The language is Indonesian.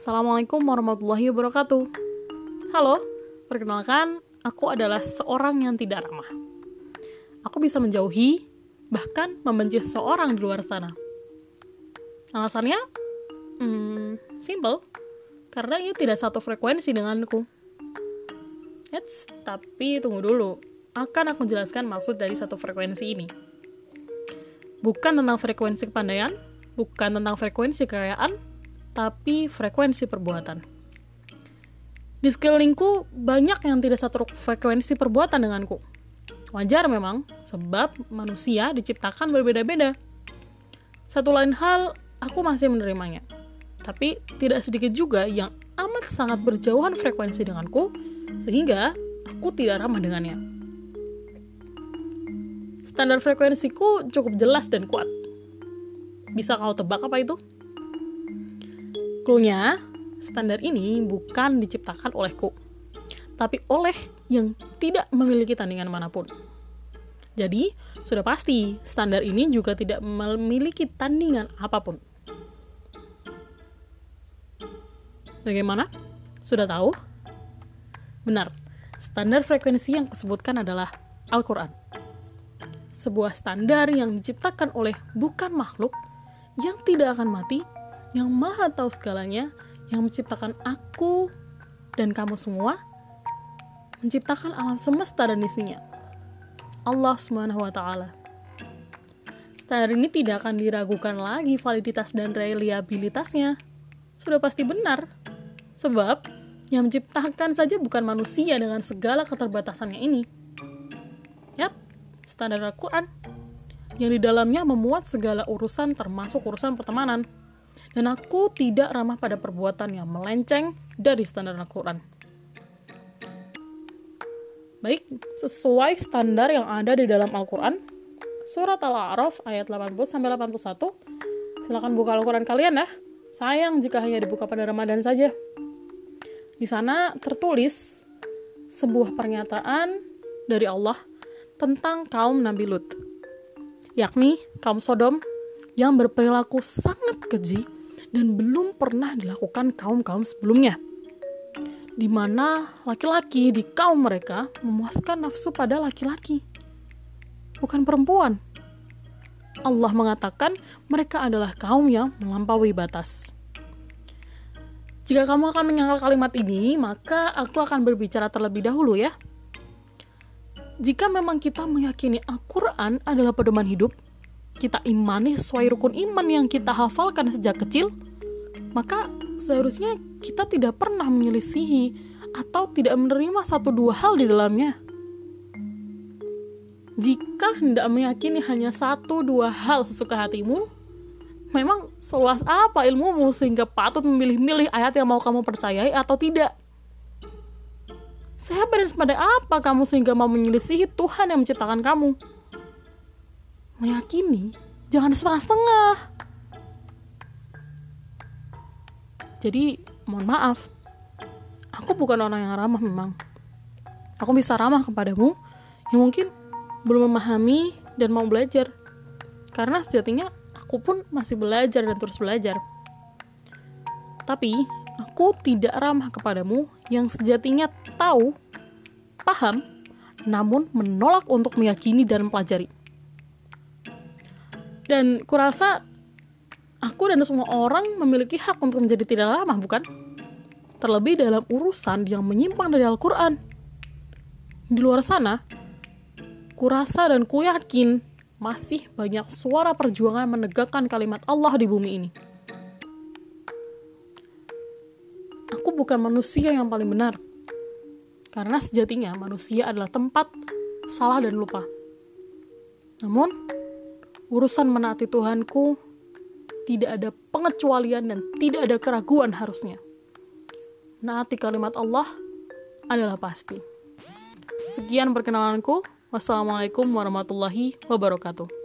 Assalamualaikum warahmatullahi wabarakatuh. Halo, perkenalkan, aku adalah seorang yang tidak ramah. Aku bisa menjauhi, bahkan membenci seseorang di luar sana. Alasannya, simple, karena ia tidak satu frekuensi denganku. Eits, tapi tunggu dulu, akan aku jelaskan maksud dari satu frekuensi ini. Bukan tentang frekuensi kepandaian, bukan tentang frekuensi kekayaan, tapi frekuensi perbuatan. Di sekelilingku, banyak yang tidak satu frekuensi perbuatan denganku. Wajar memang, sebab manusia diciptakan berbeda-beda. Satu lain hal, aku masih menerimanya. Tapi tidak sedikit juga yang amat sangat berjauhan frekuensi denganku, sehingga aku tidak ramah dengannya. Standar frekuensiku cukup jelas dan kuat. Bisa kau tebak apa itu? Cluenya, standar ini bukan diciptakan olehku, tapi oleh yang tidak memiliki tandingan manapun. Jadi, sudah pasti standar ini juga tidak memiliki tandingan apapun. Bagaimana? Sudah tahu? Benar, standar frekuensi yang kusebutkan adalah Al-Quran. Sebuah standar yang diciptakan oleh bukan makhluk, yang tidak akan mati, yang maha tahu segalanya, yang menciptakan aku dan kamu semua, menciptakan alam semesta dan isinya. Allah SWT. Standar ini tidak akan diragukan lagi validitas dan reliabilitasnya. Sudah pasti benar. Sebab, yang menciptakan saja bukan manusia dengan segala keterbatasannya ini. Yap, standar Al-Quran. Yang di dalamnya memuat segala urusan termasuk urusan pertemanan. Dan aku tidak ramah pada perbuatan yang melenceng dari standar Al-Quran. Baik, sesuai standar yang ada di dalam Al-Quran, Surat Al-A'raf ayat 80-81, silakan buka Al-Quran kalian ya. Sayang jika hanya dibuka pada Ramadan saja. Di sana tertulis sebuah pernyataan dari Allah tentang kaum Nabi Lut, yakni kaum Sodom yang berperilaku sangat keji dan belum pernah dilakukan kaum-kaum sebelumnya, di mana laki-laki di kaum mereka memuaskan nafsu pada laki-laki, bukan perempuan. Allah mengatakan mereka adalah kaum yang melampaui batas. Jika kamu akan menyangkal kalimat ini, maka aku akan berbicara terlebih dahulu ya. Jika memang kita meyakini Al-Quran adalah pedoman hidup, kita imani sesuai rukun iman yang kita hafalkan sejak kecil, maka seharusnya kita tidak pernah menyelisihi atau tidak menerima satu dua hal di dalamnya. Jika hendak meyakini hanya satu dua hal sesuka hatimu, memang seluas apa ilmumu sehingga patut memilih-milih ayat yang mau kamu percayai atau tidak? Sehebat dan sepada apa kamu sehingga mau menyelisihi Tuhan yang menciptakan kamu? Meyakini, jangan setengah-setengah. Jadi, mohon maaf, aku bukan orang yang ramah memang. Aku bisa ramah kepadamu, ya mungkin belum memahami dan mau belajar. Karena sejatinya aku pun masih belajar dan terus belajar. Tapi, aku tidak ramah kepadamu yang sejatinya tahu, paham, namun menolak untuk meyakini dan mempelajari. Dan kurasa aku dan semua orang memiliki hak untuk menjadi tidak ramah, bukan? Terlebih dalam urusan yang menyimpang dari Al-Quran. Di luar sana, kurasa dan kuyakin masih banyak suara perjuangan menegakkan kalimat Allah di bumi ini. Aku bukan manusia yang paling benar, karena sejatinya manusia adalah tempat salah dan lupa. Namun, urusan menaati Tuhanku tidak ada pengecualian dan tidak ada keraguan harusnya. Naati kalimat Allah adalah pasti. Sekian perkenalanku. Wassalamualaikum warahmatullahi wabarakatuh.